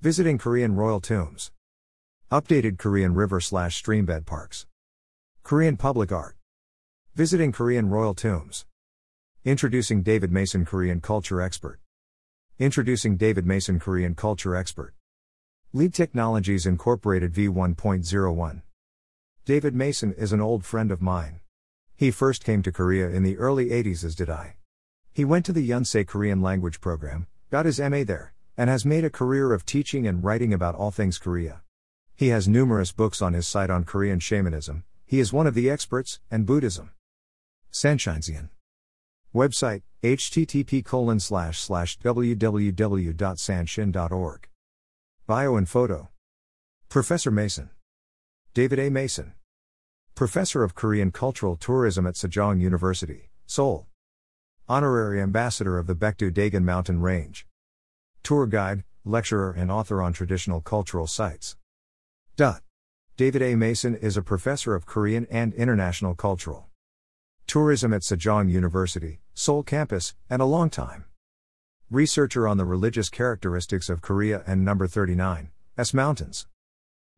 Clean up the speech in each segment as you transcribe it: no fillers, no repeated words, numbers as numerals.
Visiting Korean royal tombs. Updated Korean river/streambed parks. Korean public art. Visiting Korean royal tombs. Introducing David Mason, Korean culture expert. Introducing David Mason, Korean culture expert. Lead Technologies Incorporated v1.01. David Mason is an old friend of mine. He first came to Korea in the early 80s, as did I. He went to the Yonsei Korean language program, got his MA there, and has made a career of teaching and writing about all things Korea. He has numerous books on his site on Korean shamanism. He is one of the experts, and Buddhism. Sanshin. Website, http://www.sanshin.org. Bio and photo. Professor Mason. David A. Mason. Professor of Korean Cultural Tourism at Sejong University, Seoul. Honorary Ambassador of the Baekdu Daegan Mountain Range. Tour guide, lecturer and author on traditional cultural sites. David A. Mason is a professor of Korean and international cultural tourism at Sejong University, Seoul campus, and a long-time researcher on the religious characteristics of Korea and No. 39, S Mountains.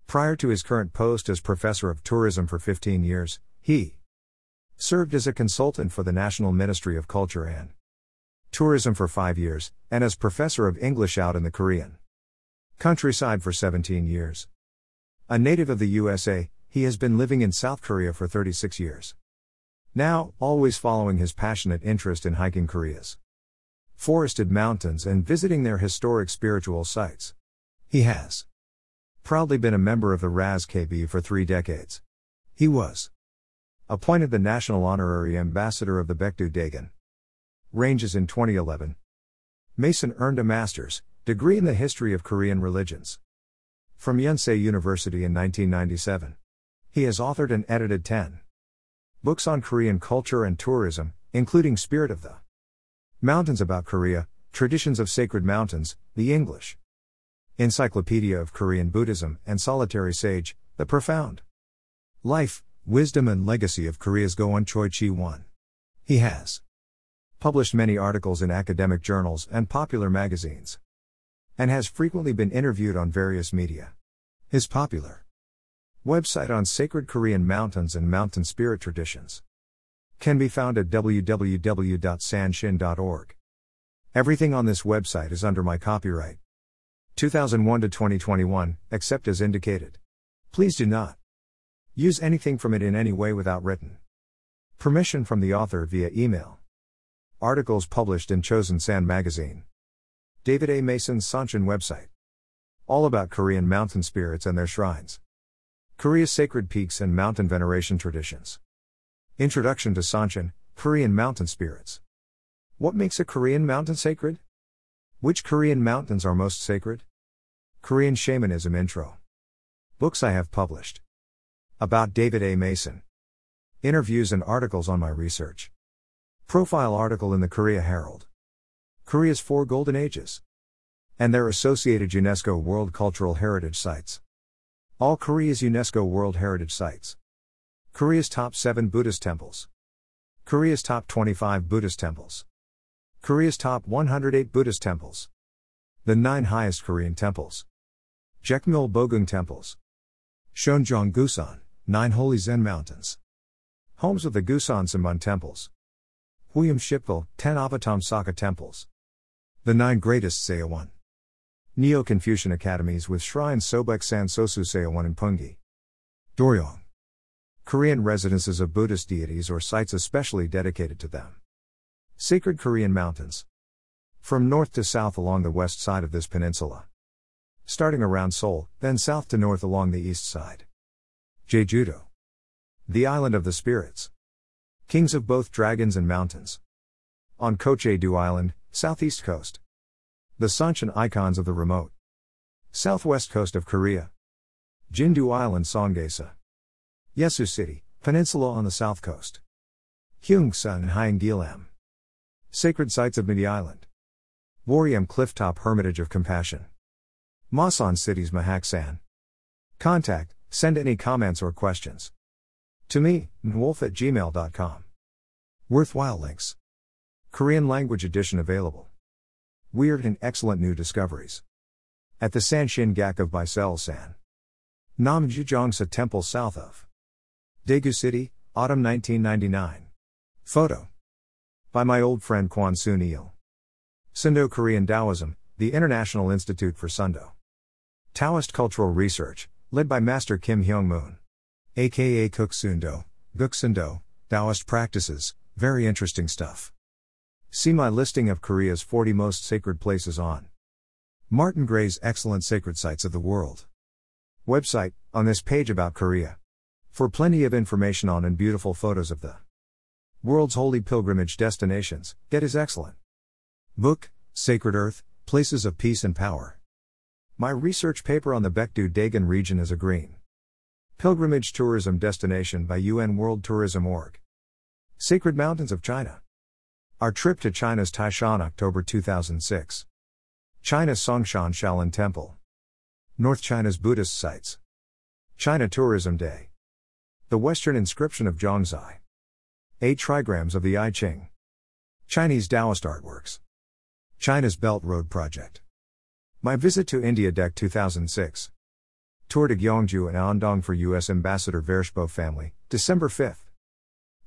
Prior to his current post as professor of tourism for 15 years, he served as a consultant for the National Ministry of Culture and Tourism for 5 years, and as professor of English out in the Korean countryside for 17 years. A native of the USA, he has been living in South Korea for 36 years. Now, always following his passionate interest in hiking Korea's forested mountains and visiting their historic spiritual sites. He has proudly been a member of the RAS KB for 3 decades. He was appointed the National Honorary Ambassador of the Baekdu Daegan Ranges in 2011. Mason earned a master's degree in the history of Korean religions from Yonsei University in 1997. He has authored and edited 10 books on Korean culture and tourism, including Spirit of the Mountains About Korea, Traditions of Sacred Mountains, the English Encyclopedia of Korean Buddhism, and Solitary Sage, The Profound Life, Wisdom and Legacy of Korea's Goun Choi Chi-won. He has published many articles in academic journals and popular magazines, and has frequently been interviewed on various media. His popular website on sacred Korean mountains and mountain spirit traditions can be found at www.sanshin.org. Everything on this website is under my copyright 2001 to 2021, except as indicated. Please do not use anything from it in any way without written permission from the author via email. Articles published in Chosen Sand magazine. David A. Mason's Sanshin website. All about Korean mountain spirits and their shrines. Korea's sacred peaks and mountain veneration traditions. Introduction to Sanshin, Korean mountain spirits. What makes a Korean mountain sacred? Which Korean mountains are most sacred? Korean shamanism intro. Books I have published. About David A. Mason. Interviews and articles on my research. Profile article in the Korea Herald. Korea's 4 Golden Ages and their associated UNESCO World Cultural Heritage Sites. All Korea's UNESCO World Heritage Sites. Korea's top 7 Buddhist temples. Korea's top 25 Buddhist temples. Korea's top 108 Buddhist temples. The 9 highest Korean temples. Jeokmul Bogung temples. Seonjong Gusan, 9 holy Zen mountains. Homes of the Gusan Simun temples. William Shipville, 10 Avatamsaka temples. The 9 greatest Seowon. Neo-Confucian academies with shrines Sobek San Sosu Seowon and Pungi. Doryong. Korean residences of Buddhist deities or sites especially dedicated to them. Sacred Korean mountains. From north to south along the west side of this peninsula. Starting around Seoul, then south to north along the east side. Jeokmul. The Island of the Spirits. Kings of both dragons and mountains. On Koje-do Island, southeast coast. The Sanshin icons of the remote southwest coast of Korea. Jindo Island, Songgwangsa. Yesu City, peninsula on the south coast. Gyeongju and Hyangiram. Sacred sites of Midi Island. Boriam Clifftop Hermitage of Compassion. Masan City's Mahaksan. Contact, send any comments or questions to me, nwolf@gmail.com. Worthwhile links. Korean language edition available. Weird and excellent new discoveries. at the Sanshin Gak of Baisel-san. Namjujongsa Temple south of Daegu City, autumn 1999. Photo by my old friend Kwon Soon-il. Sundo Korean Taoism, the International Institute for Sundo. Taoist Cultural Research, led by Master Kim Hyung Moon, aka Kuksundo, Guksundo, Taoist Practices, very interesting stuff. See my listing of Korea's 40 most sacred places on Martin Gray's Excellent Sacred Sites of the World website, on this page about Korea, for plenty of information on and beautiful photos of the world's holy pilgrimage destinations. Get his excellent book, Sacred Earth, Places of Peace and Power. My research paper on the Baekdu Daegan region as a green pilgrimage tourism destination by UN World Tourism Org. Sacred Mountains of China. Our trip to China's Taishan, October 2006. China's Songshan Shaolin Temple. North China's Buddhist sites. China Tourism Day. The Western inscription of Zhangzi. 8 trigrams of the I Ching. Chinese Taoist artworks. China's Belt Road Project. My visit to India, Dec 2006. Tour to Gyeongju and Andong for U.S. Ambassador Vershbow family, December 5.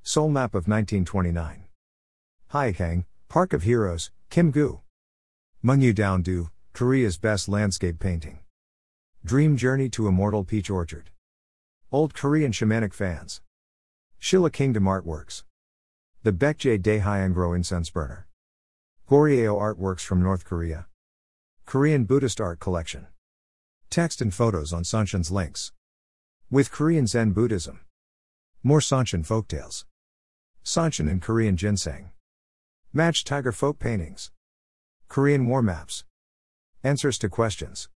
Seoul map of 1929. Haegang, Park of Heroes, Kimgu. Mungyu Daungdu, Korea's best landscape painting. Dream journey to immortal peach orchard. Old Korean shamanic fans. Shilla Kingdom artworks. The Baekje Daehyangro incense burner. Goryeo artworks from North Korea. Korean Buddhist art collection. Text and photos on Sanshin's links. With Korean Zen Buddhism. More Sanshin folktales. Sanshin and Korean ginseng. Match tiger folk paintings. Korean war maps. Answers to questions.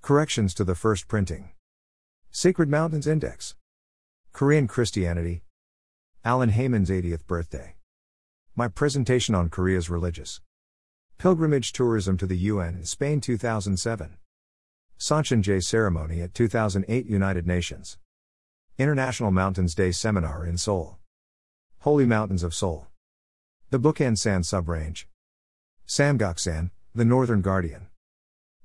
Corrections to the first printing. Sacred Mountains Index. Korean Christianity. Alan Heyman's 80th birthday. My presentation on Korea's religious pilgrimage tourism to the UN in Spain 2007. Sanshin J ceremony at 2008 United Nations International Mountains Day seminar in Seoul. Holy Mountains of Seoul. The Bukhan San Subrange. Samgaksan, the Northern Guardian.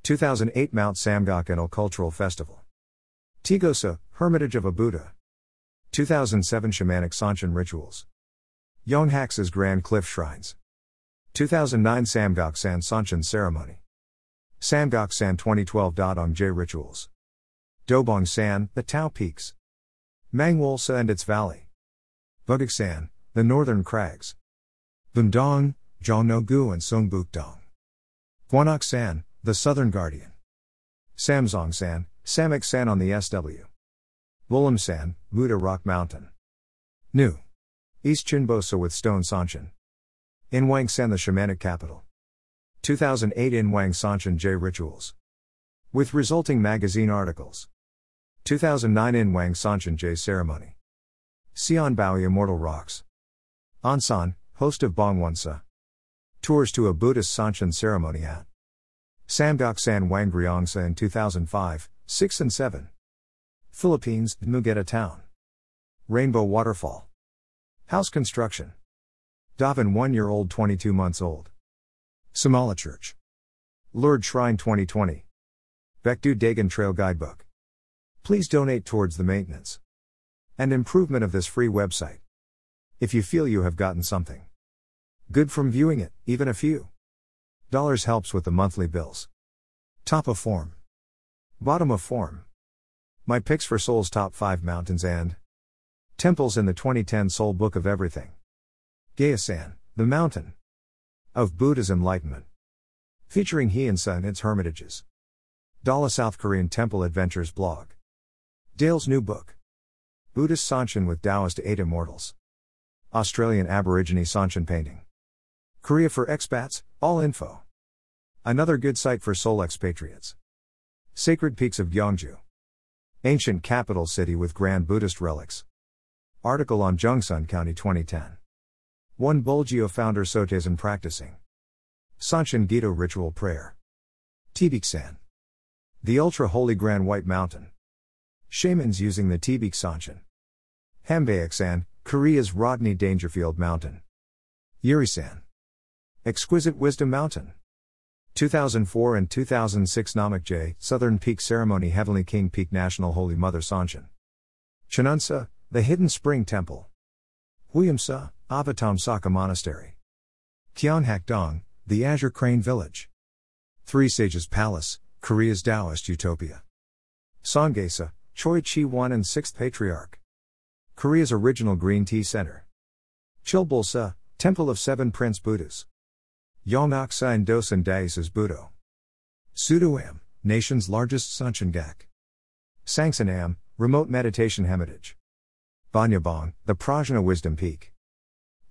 2008 Mount Samgaksan Cultural Festival. Tigosa, Hermitage of a Buddha. 2007 Shamanic Sanshin Rituals. Yonghax's Grand Cliff Shrines. 2009 Samgaksan Sanshin Ceremony. Samgaksan 2012 Dadongje Rituals. Dobong San, the Tao Peaks. Mangwolsa and its valley. Bugaksan, the Northern Crags. Bundong, Jongno-gu and Songbuk-dong. Gwanok-san, the Southern Guardian. Samzong-san, Samak-san on the SW. Bulam-san, Buddha Rock Mountain. New. East Chinbosa with Stone Sanshin. In Wang San, the Shamanic Capital. 2008 In Wang Sanshin J Rituals. With resulting magazine articles. 2009 In Wang Sanshin J Ceremony. Sion Baoi Immortal Rocks. Ansan, host of Bongwonsa. Tours to a Buddhist Sanshin ceremony at Samgaksan Wangryongsa in 2005, 6 and 7. Philippines, Mugeta Town. Rainbow Waterfall. House construction. Davin 1-year-old 22 months old. Samala Church. Lord Shrine 2020. Baekdu Daegan Trail Guidebook. Please donate towards the maintenance and improvement of this free website if you feel you have gotten something good from viewing it, even a few dollars helps with the monthly bills. Top of form. Bottom of form. My picks for Seoul's top 5 mountains and temples in the 2010 Seoul Book of Everything. Gyeongsan, the mountain of Buddha's enlightenment. Featuring Hyansa and its hermitages. Dala South Korean Temple Adventures blog. Dale's new book. Buddhist Sanshin with Taoist 8 Immortals. Australian Aborigine Sanshin painting. Korea for expats, all info. Another good site for Seoul expatriates. Sacred Peaks of Gyeongju. Ancient capital city with grand Buddhist relics. Article on Jungsun County 2010. One Bulgio founder Sotesan practicing Sanshin Gido ritual prayer. Tibiksan. The ultra holy Grand White Mountain. Shamans using the Tibik Sanshin. Hambaeksan, Korea's Rodney Dangerfield Mountain. Yurisan. Exquisite Wisdom Mountain. 2004 and 2006 Namokje, Southern Peak Ceremony, Heavenly King Peak, National Holy Mother Sanshin. Cheonsa, the Hidden Spring Temple. Huyamsa, Avatamsaka Monastery. Gyeonghakdong, the Azure Crane Village. Three Sages Palace, Korea's Taoist Utopia. Songgwangsa, Choi Chi-won and 6th Patriarch. Korea's original Green Tea Center. Chilbulsa, Temple of Seven Prince Buddhas. Yeongnaksa and Dosan Daises Budo. Sudoam, nation's largest Sanchangak. Sangsanam, remote meditation hermitage. Banyabong, the Prajna Wisdom Peak.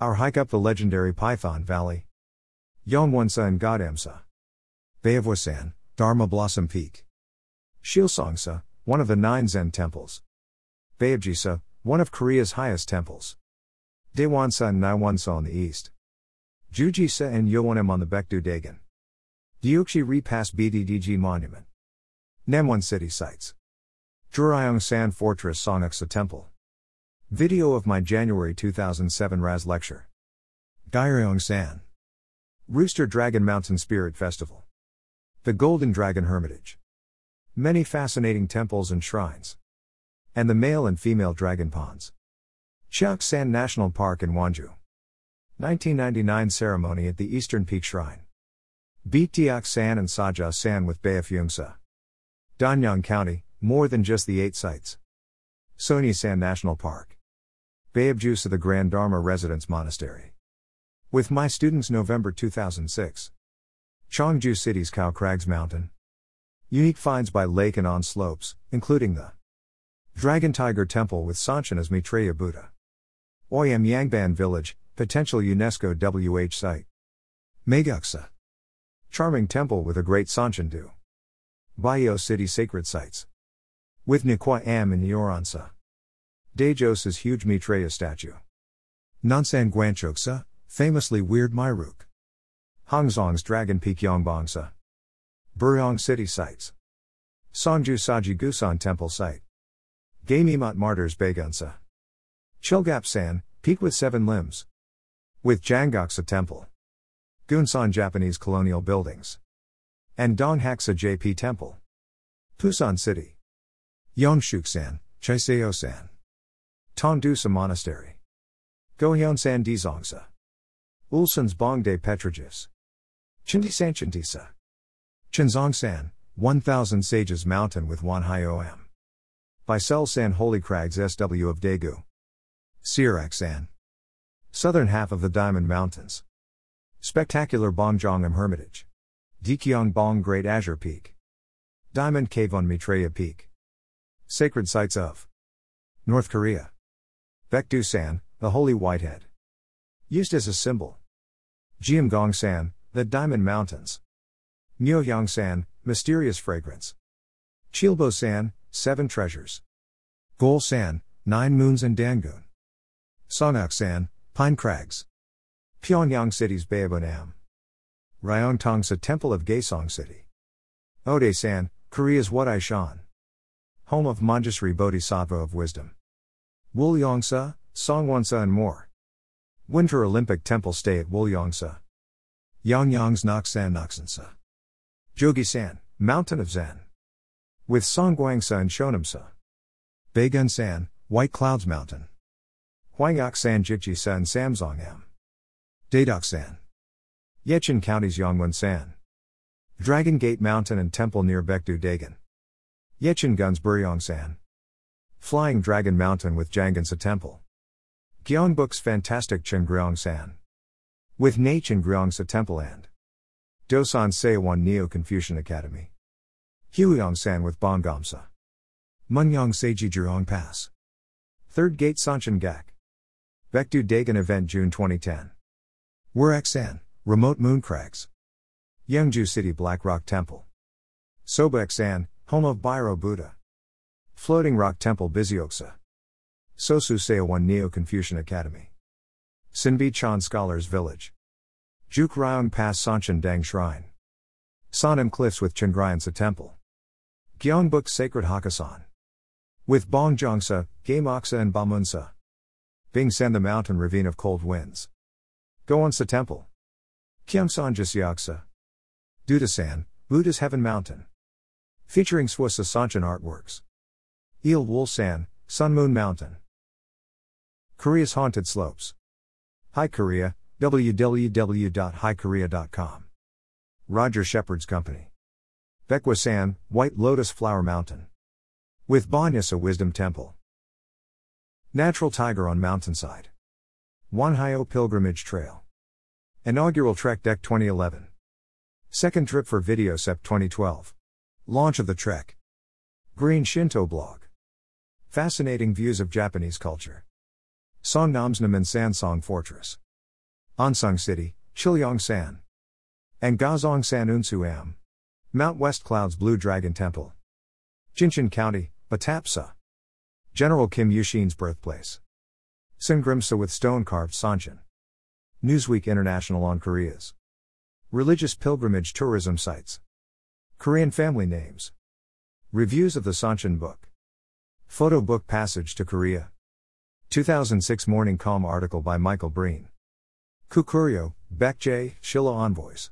Our hike up the legendary Python Valley. Yeonwonsa and Godamsa. Baevwasan, Dharma Blossom Peak. Shilsongsa, one of the 9 Zen temples. Baevjisa, one of Korea's highest temples. Daewonsa and Naiwonsa on the east. Jujisa and Yeowonim on the Baekdu Daegan. Deokshi Repass BDDG Monument. Namwon City Sites. Doryong Sand Fortress Songaksa Temple. Video of my January 2007 RAS lecture. Doryong San. Rooster Dragon Mountain Spirit Festival. The Golden Dragon Hermitage. Many fascinating temples and shrines. And the male and female dragon ponds. Cheoksan National Park in Gwangju. 1999 ceremony at the Eastern Peak Shrine. Baekdeoksan and Sajjasan with Baekhyumsa. Danyang County, more than just the 8 sites. Sonyesan National Park. Baekjusa, the Grand Dharma Residence Monastery. With my students, November 2006. Cheongju City's Khao Crags Mountain. Unique finds by lake and on slopes, including the Dragon Tiger Temple with Sanshin as Maitreya Buddha. Oyam Yangban Village, potential UNESCO WH site. Maeguksa. Charming temple with a great Sanshin do. Bayo City Sacred Sites. With Nikwa Am and Yoransa. Daejos's huge Maitreya statue. Nonsan Gwanchoksa, famously weird Myruk. Hangzong's Dragon Peak Yongbongsa. Buryong City Sites. Songju Saji Gusan Temple Site. Gamimot Martyrs Baegunsa. Chilgapsan, Peak with 7 limbs. With Janggaksa Temple. Gunsan Japanese colonial buildings. And Donghaksa JP Temple. Pusan City. Yeongshuksan, Choiseosan. Tondusa Monastery. Gohyonsan Dizongsa. Ulsan's Bongdae Petroglyphs. Chindisan Chindisa. Chinzongsan, 1000 Sages Mountain with Wanhyoam. Biselsan Holy Crags SW of Daegu. Siraksan. Southern half of the Diamond Mountains. Spectacular Bongjongam Hermitage. Dikyeongbong Great Azure Peak. Diamond Cave on Maitreya Peak. Sacred Sites of North Korea. Baekdusan, the Holy Whitehead. Used as a symbol. Jeomgongsan, the Diamond Mountains. Myohyangsan, Mysterious Fragrance. Chilbosan, 7 Treasures. Golsan, 9 Moons and Dangun. Songaksan, Pine Crags. Pyongyang City's Baebonam. Ryongtongsa Temple of Gaesong City. Odaesan, Korea's Wadaishan. Home of Manjusri Bodhisattva of Wisdom. Wulyongsa, Songwangsa and more. Winter Olympic Temple stay at Wulyongsa. Yangyang's Noksan Noksansa. Jogisan, Mountain of Zen. With Songgwangsa and Shonamsa. Baegunsan, White Clouds Mountain. Hwangaksan Jikjisa and Samsongam. Daedoksan. Yecheon County's Yeongwonsan. Dragon Gate Mountain and Temple near Baekdu Daegan. Yecheon Gun's Buryongsan. Flying Dragon Mountain with Janggansa Temple. Gyeongbuk's fantastic Chungryongsan. With Naechungryongsa Temple and Dosan Seowon Neo-Confucian Academy. Huyeongsan with Bonggomsa. Munyong Seji-Jurong Pass. Third Gate Sanshin Gak. Baekdu Daegan Event June 2010. Wureksan, Remote Moon Crags. Yeongju City Black Rock Temple. Sobeksan, Home of Biro Buddha. Floating Rock Temple Biseoksa. Sosu Seowon Neo-Confucian Academy. Sinbi Chan Scholars Village. Jukryong Pass Sanshin Dang Shrine. Sonam Cliffs with Chungryongsa Temple. Gyeongbuk Sacred Hakkasan. With Bongjongsa, Gamoksa and Bamunsa. Bingsan, the Mountain Ravine of Cold Winds. Goonsa Temple. Gyeongsan Jisyeoksa. Dudasan, Buddha's Heaven Mountain. Featuring Swasa Sanshin artworks. Il Wulsan, Sun Moon Mountain. Korea's Haunted Slopes. High Korea, www.highkorea.com. Roger Shepherd's Company. Baekwasan, White Lotus Flower Mountain. With Banyasa Wisdom Temple. Natural Tiger on Mountainside. Wanhyo Pilgrimage Trail. Inaugural Trek Deck 2011. Second trip for video SEP 2012. Launch of the trek. Green Shinto blog. Fascinating views of Japanese culture. Songnamsnam and Sansong Fortress. Ansung City, Chilyongsan. And Gazongsan Unsuam. Mount West Clouds Blue Dragon Temple. Jincheon County, Batapsa. General Kim Yushin's birthplace. Sungrimsa with stone-carved Sanshin. Newsweek International on Korea's religious pilgrimage tourism sites. Korean family names. Reviews of the Sanshin book. Photo book Passage to Korea. 2006 Morning Calm article by Michael Breen. Kukuryo, Baekje, Shilla Envoys.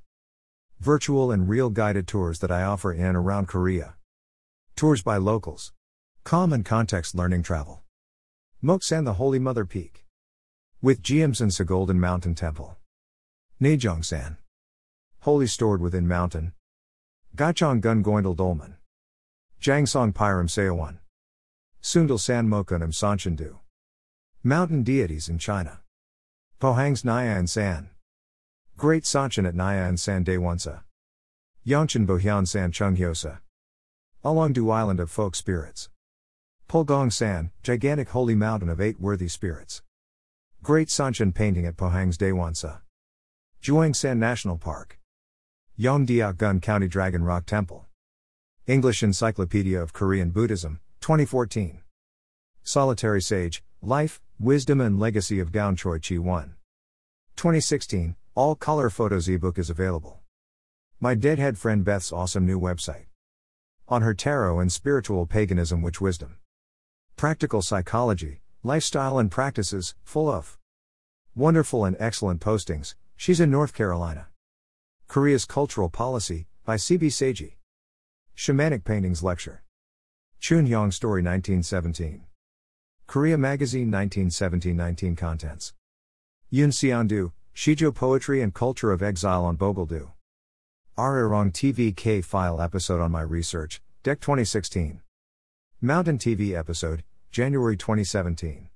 Virtual and real guided tours that I offer in and around Korea. Tours by locals. Calm and context learning travel. Moksan the Holy Mother Peak. With Gyeomsansa Golden Mountain Temple. Naejongsan. Holy stored within mountain. Gachong Gun Goindal Dolmen. Jangsong Piram Seowon. Sundal San Mokunam Sanshindu. Mountain deities in China. Pohang's Nyayan San. Great Sanshin at Nyayan San Daewonsa. Yongchun Bohyan San Chunghyosa. Alongdu Island of Folk Spirits. Pulgong San, Gigantic Holy Mountain of Eight Worthy Spirits. Great Sanshin Painting at Pohang's Daewonsa. Juang San National Park. Yongdeokgun County Dragon Rock Temple. English Encyclopedia of Korean Buddhism, 2014. Solitary Sage, Life, Wisdom and Legacy of Goun Choi Chi-won. 2016, all-color photos ebook is available. My deadhead friend Beth's awesome new website. On her tarot and spiritual paganism which wisdom. Practical psychology, lifestyle and practices, full of wonderful and excellent postings, she's in North Carolina. Korea's Cultural Policy, by C.B. Seiji. Shamanic Paintings Lecture. Chunhyong Story 1917. Korea Magazine 1917-19 Contents. Yunseondu, Shijo Poetry and Culture of Exile on Bogaldu. Arirang TVK File Episode on My Research, Deck 2016. Mountain TV Episode, January 2017.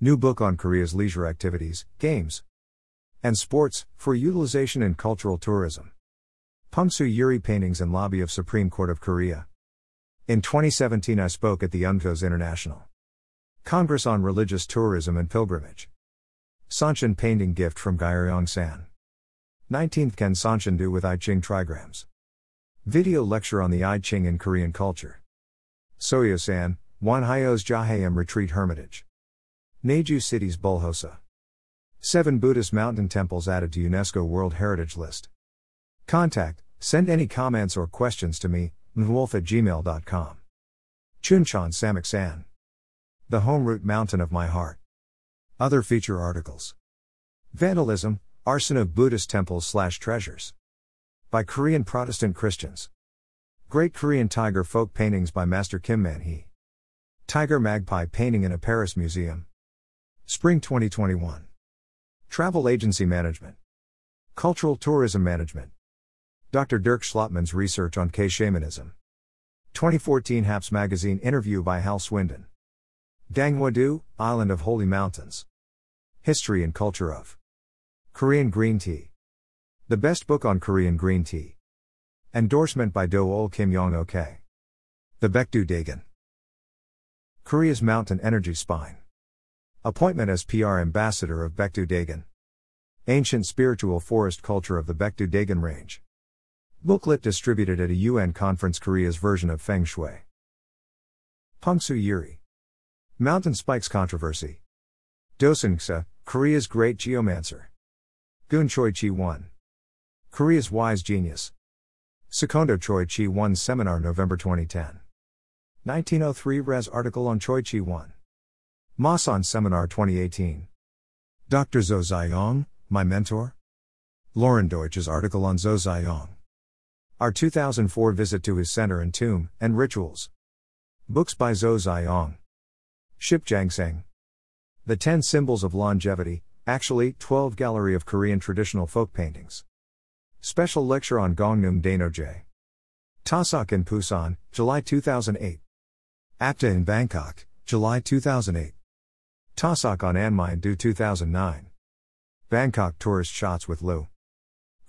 New book on Korea's leisure activities, games, and sports, for utilization in cultural tourism. Pumsu Yuri Paintings and Lobby of Supreme Court of Korea. In 2017 I spoke at the UNCO's International Congress on Religious Tourism and Pilgrimage. Sanshin Painting Gift from Gyeoryong San. 19th Can Sanshin Do with I Ching Trigrams. Video lecture on the I Ching in Korean culture. Soyo San, Wanhyo's Jahaeum Retreat Hermitage. Naeju City's Bulhosa. 7 Buddhist mountain temples added to UNESCO World Heritage List. Contact, send any comments or questions to me, nwolf@gmail.com. Chuncheon Samgaksan. The home root mountain of my heart. Other feature articles. Vandalism, Arson of Buddhist Temples/Treasures. By Korean Protestant Christians. Great Korean Tiger Folk Paintings by Master Kim Man-hee. Tiger Magpie Painting in a Paris Museum. Spring 2021. Travel Agency Management. Cultural Tourism Management. Dr. Dirk Schlotman's research on K-Shamanism. 2014 HAPS Magazine interview by Hal Swindon. Gangwadu, Island of Holy Mountains. History and Culture of Korean Green Tea. The Best Book on Korean Green Tea. Endorsement by Do-ol Kim Yong-ok. The Baekdu Daegan. Korea's Mountain Energy Spine. Appointment as PR Ambassador of Baekdu Daegan. Ancient Spiritual Forest Culture of the Baekdu Daegan Range. Booklet distributed at a UN conference. Korea's version of Feng Shui. Pungsu Yuri. Mountain Spikes Controversy. Doseongsa, Korea's Great Geomancer. Goun Choi Chi-won. Korea's Wise Genius. Sekondo Choi Chi-won Seminar November 2010. 1903 Res article on Choi Chi-won. Masan Seminar 2018. Dr. Zhou Ziyong, my mentor. Lauren Deutsch's article on Zhou Ziyong. Our 2004 visit to his center and tomb, and rituals. Books by Zhou Ziyong. Ship Jangseng. The 10 Symbols of Longevity, actually, 12 Gallery of Korean Traditional Folk Paintings. Special Lecture on Gongneum Daenoje. Tasak in Busan, July 2008. APTA in Bangkok, July 2008. Tasak on Anmyeondu 2009. Bangkok Tourist Shots with Lou.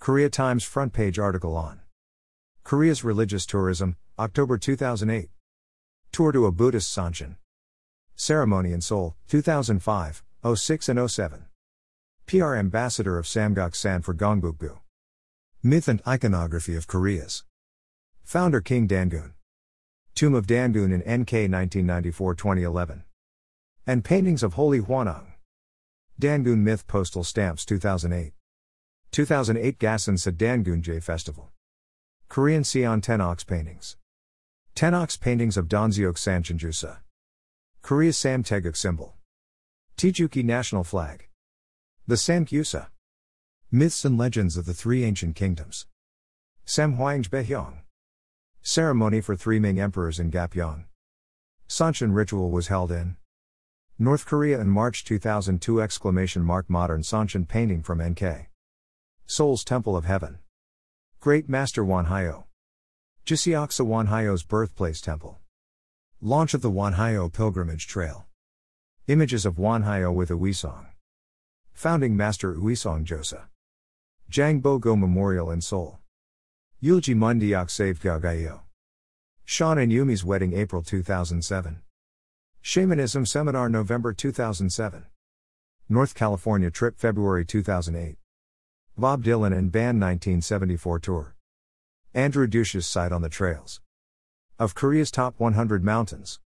Korea Times front page article on Korea's Religious Tourism, October 2008. Tour to a Buddhist Sanshin. Ceremony in Seoul, 2005, 06 and 07. PR Ambassador of Samgaksan for Gyeongju. Myth and Iconography of Korea's Founder King Dangun. Tomb of Dangun in NK 1994-2011. And Paintings of Holy Hwanang. Dangun Myth Postal Stamps 2008. 2008 Gasan Sa Dangunje Festival. Korean Seon Tenoks Paintings. Tenoks Paintings of Donseok Sanchinjusa. Korea's Samteguk Symbol. Tijuki National Flag. The Samgyusa. Myths and Legends of the Three Ancient Kingdoms. Samhwang Baehyong. Ceremony for three Ming Emperors in Gapyeong. Sanshin Ritual was held in North Korea in March 2002! Modern Sanshin Painting from NK. Seoul's Temple of Heaven. Great Master Wanhyo. Jiseoksa Wanhyo's Birthplace Temple. Launch of the Wanhyo Pilgrimage Trail. Images of Wanhyo with Uisong. Founding Master Uisong Josa. Jangbogo Memorial in Seoul. Yulji Mundiak Savegagayo. Sean and Yumi's Wedding April 2007. Shamanism Seminar November 2007. North California Trip February 2008. Bob Dylan and Band 1974 Tour. Andrew Dush's Sight on the Trails of Korea's Top 100 Mountains.